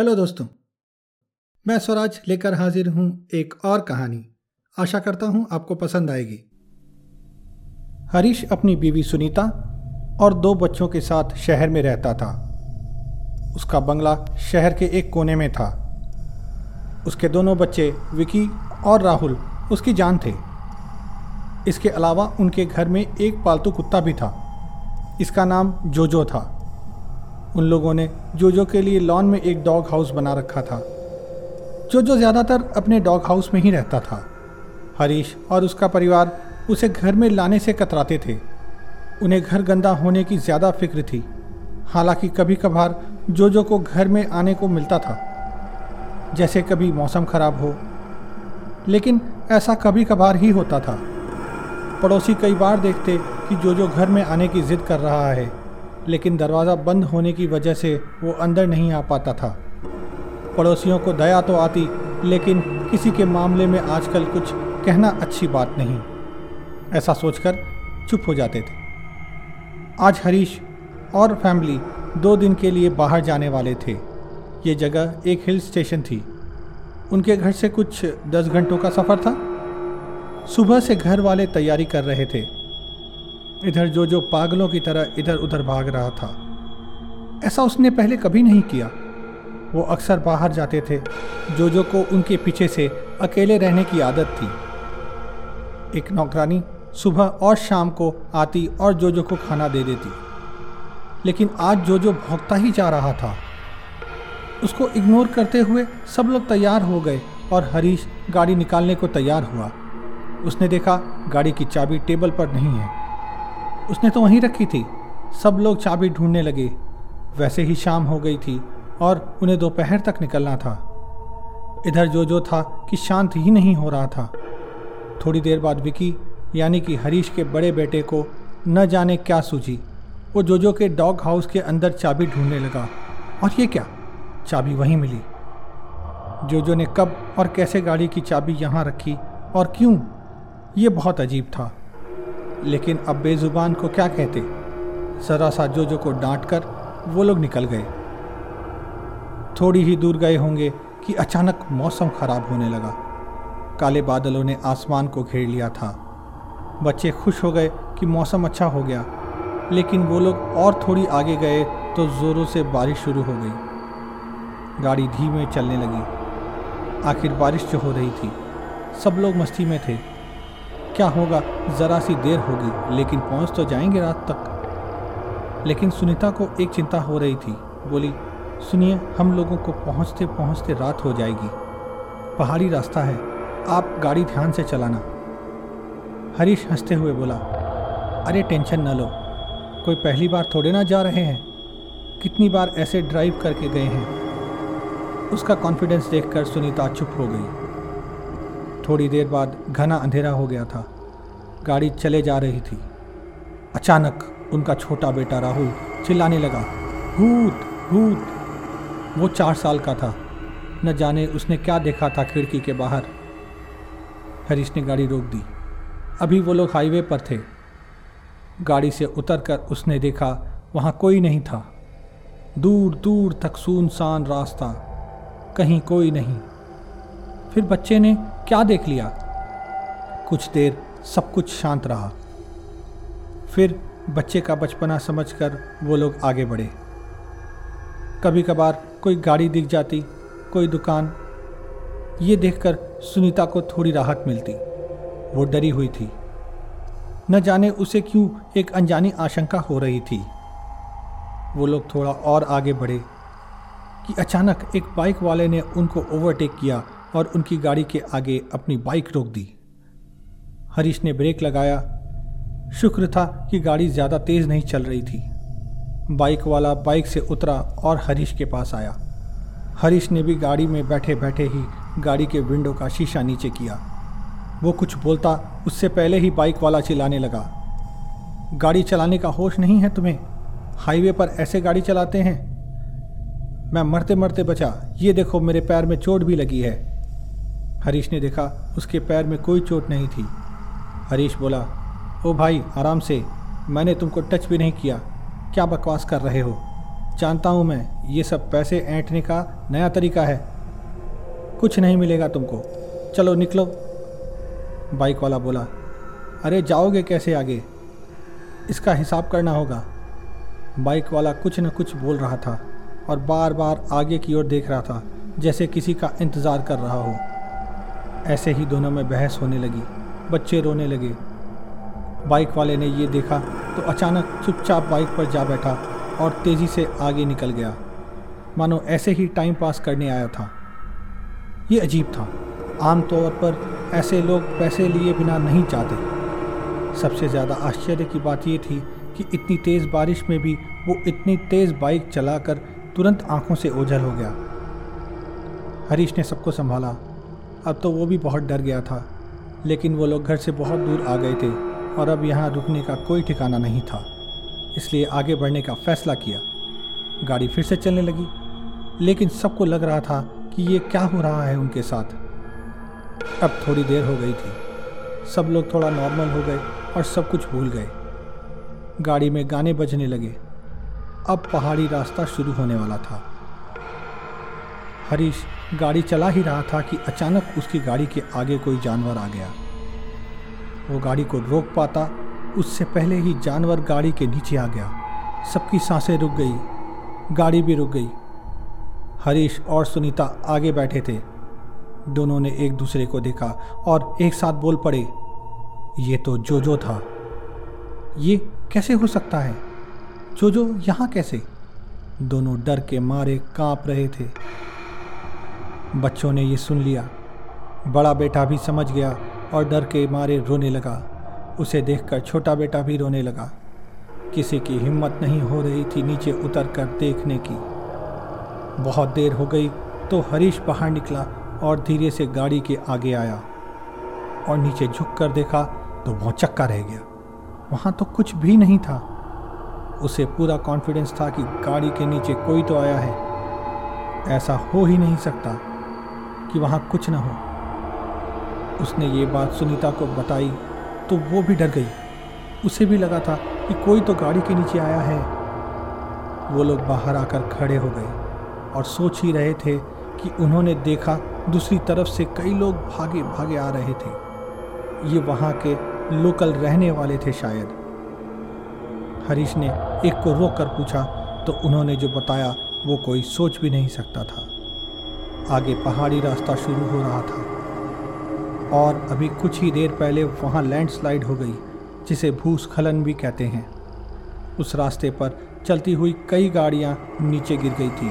Hello दोस्तों, मैं स्वराज लेकर हाजिर हूं एक और कहानी। आशा करता हूं आपको पसंद आएगी। हरीश अपनी बीवी सुनीता और 2 बच्चों के साथ शहर में रहता था। उसका बंगला शहर के एक कोने में था। उसके 2 बच्चे विकी और राहुल उसकी जान थे। इसके अलावा उनके घर में एक पालतू कुत्ता भी था। इसका नाम जोजो था। उन लोगों ने जोजो के लिए लॉन में एक डॉग हाउस बना रखा था। जोजो ज़्यादातर अपने डॉग हाउस में ही रहता था। हरीश और उसका परिवार उसे घर में लाने से कतराते थे। उन्हें घर गंदा होने की ज़्यादा फिक्र थी। हालांकि कभी कभार जोजो को घर में आने को मिलता था, जैसे कभी मौसम ख़राब हो, लेकिन ऐसा कभी कभार ही होता था। पड़ोसी कई बार देखते कि जोजो घर में आने की ज़िद कर रहा है, लेकिन दरवाज़ा बंद होने की वजह से वो अंदर नहीं आ पाता था। पड़ोसियों को दया तो आती, लेकिन किसी के मामले में आजकल कुछ कहना अच्छी बात नहीं, ऐसा सोचकर चुप हो जाते थे। आज हरीश और फैमिली 2 दिन के लिए बाहर जाने वाले थे। ये जगह एक हिल स्टेशन थी। उनके घर से कुछ 10 घंटों का सफ़र था। सुबह से घर वाले तैयारी कर रहे थे। इधर जोजो पागलों की तरह इधर उधर भाग रहा था। ऐसा उसने पहले कभी नहीं किया। वो अक्सर बाहर जाते थे। जोजो को उनके पीछे से अकेले रहने की आदत थी। एक नौकरानी सुबह और शाम को आती और जोजो को खाना दे देती, लेकिन आज जोजो भौंकता ही जा रहा था। उसको इग्नोर करते हुए सब लोग तैयार हो गए और हरीश गाड़ी निकालने को तैयार हुआ। उसने देखा गाड़ी की चाबी टेबल पर नहीं है। उसने तो वहीं रखी थी। सब लोग चाबी ढूंढने लगे। वैसे ही शाम हो गई थी और उन्हें दोपहर तक निकलना था। इधर जोजो था कि शांत ही नहीं हो रहा था। थोड़ी देर बाद विकी यानी कि हरीश के बड़े बेटे को न जाने क्या सूझी, वो जोजो के डॉग हाउस के अंदर चाबी ढूंढने लगा। और ये क्या, चाबी वहीं मिली। जोजो ने कब और कैसे गाड़ी की चाबी यहाँ रखी और क्यों, ये बहुत अजीब था। लेकिन अब बेज़ुबान को क्या कहते। ज़रा सा जोजो को डांट कर वो लोग निकल गए। थोड़ी ही दूर गए होंगे कि अचानक मौसम ख़राब होने लगा। काले बादलों ने आसमान को घेर लिया था। बच्चे खुश हो गए कि मौसम अच्छा हो गया, लेकिन वो लोग और थोड़ी आगे गए तो ज़ोरों से बारिश शुरू हो गई। गाड़ी धीमे चलने लगी। आखिर बारिश जो हो रही थी, सब लोग मस्ती में थे। क्या होगा, ज़रा सी देर होगी लेकिन पहुंच तो जाएंगे रात तक। लेकिन सुनीता को एक चिंता हो रही थी। बोली, सुनिए, हम लोगों को पहुंचते पहुंचते रात हो जाएगी। पहाड़ी रास्ता है, आप गाड़ी ध्यान से चलाना। हरीश हंसते हुए बोला, अरे टेंशन न लो, कोई पहली बार थोड़े ना जा रहे हैं, कितनी बार ऐसे ड्राइव करके गए हैं। उसका कॉन्फिडेंस देखकर सुनीता चुप हो गई। थोड़ी देर बाद घना अंधेरा हो गया था। गाड़ी चले जा रही थी। अचानक उनका छोटा बेटा राहुल चिल्लाने लगा, भूत भूत। वो 4 साल का था। न जाने उसने क्या देखा था खिड़की के बाहर। हरीश ने गाड़ी रोक दी। अभी वो लोग हाईवे पर थे। गाड़ी से उतरकर उसने देखा वहाँ कोई नहीं था। दूर दूर तक सुनसान रास्ता, कहीं कोई नहीं। फिर बच्चे ने क्या देख लिया। कुछ देर सब कुछ शांत रहा। फिर बच्चे का बचपना समझकर वो लोग आगे बढ़े। कभी कभार कोई गाड़ी दिख जाती, कोई दुकान। ये देखकर सुनीता को थोड़ी राहत मिलती। वो डरी हुई थी। न जाने उसे क्यों एक अनजानी आशंका हो रही थी। वो लोग थोड़ा और आगे बढ़े कि अचानक एक बाइक वाले ने उनको ओवरटेक किया और उनकी गाड़ी के आगे अपनी बाइक रोक दी। हरीश ने ब्रेक लगाया। शुक्र था कि गाड़ी ज़्यादा तेज़ नहीं चल रही थी। बाइक वाला बाइक से उतरा और हरीश के पास आया। हरीश ने भी गाड़ी में बैठे बैठे ही गाड़ी के विंडो का शीशा नीचे किया। वो कुछ बोलता उससे पहले ही बाइक वाला चिल्लाने लगा, गाड़ी चलाने का होश नहीं है तुम्हें, हाईवे पर ऐसे गाड़ी चलाते हैं। मैं मरते मरते बचा, ये देखो मेरे पैर में चोट भी लगी है। हरीश ने देखा उसके पैर में कोई चोट नहीं थी। हरीश बोला, ओ भाई आराम से, मैंने तुमको टच भी नहीं किया, क्या बकवास कर रहे हो, जानता हूँ मैं, ये सब पैसे ऐंठने का नया तरीका है, कुछ नहीं मिलेगा तुमको, चलो निकलो। बाइक वाला बोला, अरे जाओगे कैसे आगे, इसका हिसाब करना होगा। बाइक वाला कुछ न कुछ बोल रहा था और बार बार आगे की ओर देख रहा था, जैसे किसी का इंतज़ार कर रहा हो। ऐसे ही दोनों में बहस होने लगी, बच्चे रोने लगे। बाइक वाले ने ये देखा तो अचानक चुपचाप बाइक पर जा बैठा और तेज़ी से आगे निकल गया, मानो ऐसे ही टाइम पास करने आया था। ये अजीब था, आमतौर पर ऐसे लोग पैसे लिए बिना नहीं जाते। सबसे ज़्यादा आश्चर्य की बात ये थी कि इतनी तेज़ बारिश में भी वो इतनी तेज़ बाइक चलाकर तुरंत आंखों से ओझल हो गया। हरीश ने सबको संभाला, अब तो वो भी बहुत डर गया था, लेकिन वो लोग घर से बहुत दूर आ गए थे और अब यहाँ रुकने का कोई ठिकाना नहीं था, इसलिए आगे बढ़ने का फैसला किया। गाड़ी फिर से चलने लगी, लेकिन सबको लग रहा था कि ये क्या हो रहा है उनके साथ। अब थोड़ी देर हो गई थी, सब लोग थोड़ा नॉर्मल हो गए और सब कुछ भूल गए। गाड़ी में गाने बजने लगे, अब पहाड़ी रास्ता शुरू होने वाला था। हरीश गाड़ी चला ही रहा था कि अचानक उसकी गाड़ी के आगे कोई जानवर आ गया। वो गाड़ी को रोक पाता उससे पहले ही जानवर गाड़ी के नीचे आ गया। सबकी सांसें रुक गई, गाड़ी भी रुक गई। हरीश और सुनीता आगे बैठे थे, दोनों ने एक दूसरे को देखा और एक साथ बोल पड़े, ये तो जोजो था। ये कैसे हो सकता है, जोजो यहाँ कैसे? दोनों डर के मारे काँप रहे थे। बच्चों ने ये सुन लिया, बड़ा बेटा भी समझ गया और डर के मारे रोने लगा। उसे देखकर छोटा बेटा भी रोने लगा। किसी की हिम्मत नहीं हो रही थी नीचे उतर कर देखने की। बहुत देर हो गई तो हरीश बाहर निकला और धीरे से गाड़ी के आगे आया और नीचे झुक कर देखा तो भौंचक्का रह गया, वहाँ तो कुछ भी नहीं था। उसे पूरा कॉन्फिडेंस था कि गाड़ी के नीचे कोई तो आया है, ऐसा हो ही नहीं सकता कि वहाँ कुछ न हो। उसने ये बात सुनीता को बताई तो वो भी डर गई, उसे भी लगा था कि कोई तो गाड़ी के नीचे आया है। वो लोग बाहर आकर खड़े हो गए और सोच ही रहे थे कि उन्होंने देखा दूसरी तरफ से कई लोग भागे भागे आ रहे थे। ये वहाँ के लोकल रहने वाले थे शायद। हरीश ने एक को रोक कर पूछा तो उन्होंने जो बताया वो कोई सोच भी नहीं सकता था। आगे पहाड़ी रास्ता शुरू हो रहा था और अभी कुछ ही देर पहले वहाँ लैंडस्लाइड हो गई, जिसे भूस्खलन भी कहते हैं। उस रास्ते पर चलती हुई कई गाड़ियाँ नीचे गिर गई थी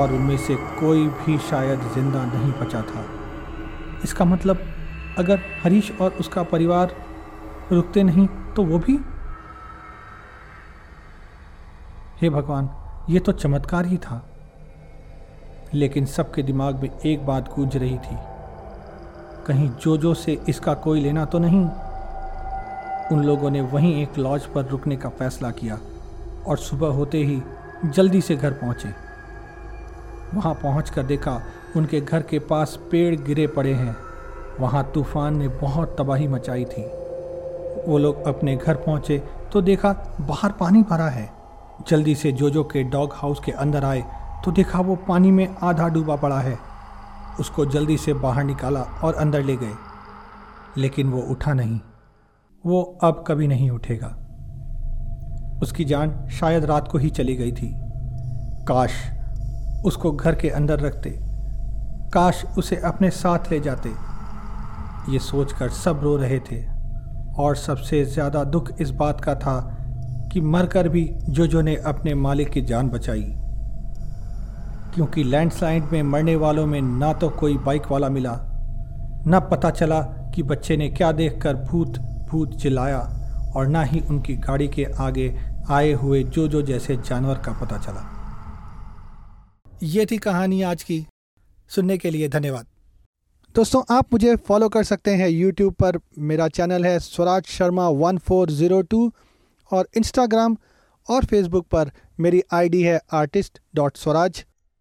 और उनमें से कोई भी शायद जिंदा नहीं बचा था। इसका मतलब अगर हरीश और उसका परिवार रुकते नहीं तो वो भी? हे भगवान, ये तो चमत्कार ही था। लेकिन सबके दिमाग में एक बात गूंज रही थी, कहीं जोजो से इसका कोई लेना तो नहीं। उन लोगों ने वहीं एक लॉज पर रुकने का फैसला किया और सुबह होते ही जल्दी से घर पहुंचे। वहाँ पहुंचकर देखा उनके घर के पास पेड़ गिरे पड़े हैं, वहाँ तूफान ने बहुत तबाही मचाई थी। वो लोग अपने घर पहुँचे तो देखा बाहर पानी भरा है। जल्दी से जोजो के डॉग हाउस के अंदर आए तो देखा वो पानी में आधा डूबा पड़ा है। उसको जल्दी से बाहर निकाला और अंदर ले गए, लेकिन वो उठा नहीं। वो अब कभी नहीं उठेगा। उसकी जान शायद रात को ही चली गई थी। काश उसको घर के अंदर रखते, काश उसे अपने साथ ले जाते। ये सोचकर सब रो रहे थे और सबसे ज़्यादा दुख इस बात का था कि मरकर भी जोजो ने अपने मालिक की जान बचाई, क्योंकि लैंडस्लाइड में मरने वालों में ना तो कोई बाइक वाला मिला, ना पता चला कि बच्चे ने क्या देखकर भूत भूत चिल्लाया, और ना ही उनकी गाड़ी के आगे आए हुए जोजो जैसे जानवर का पता चला। ये थी कहानी आज की। सुनने के लिए धन्यवाद। दोस्तों, आप मुझे फॉलो कर सकते हैं यूट्यूब पर, मेरा चैनल है स्वराज शर्मा 1402, और इंस्टाग्राम और फेसबुक पर मेरी आईडी है artist.swaraj।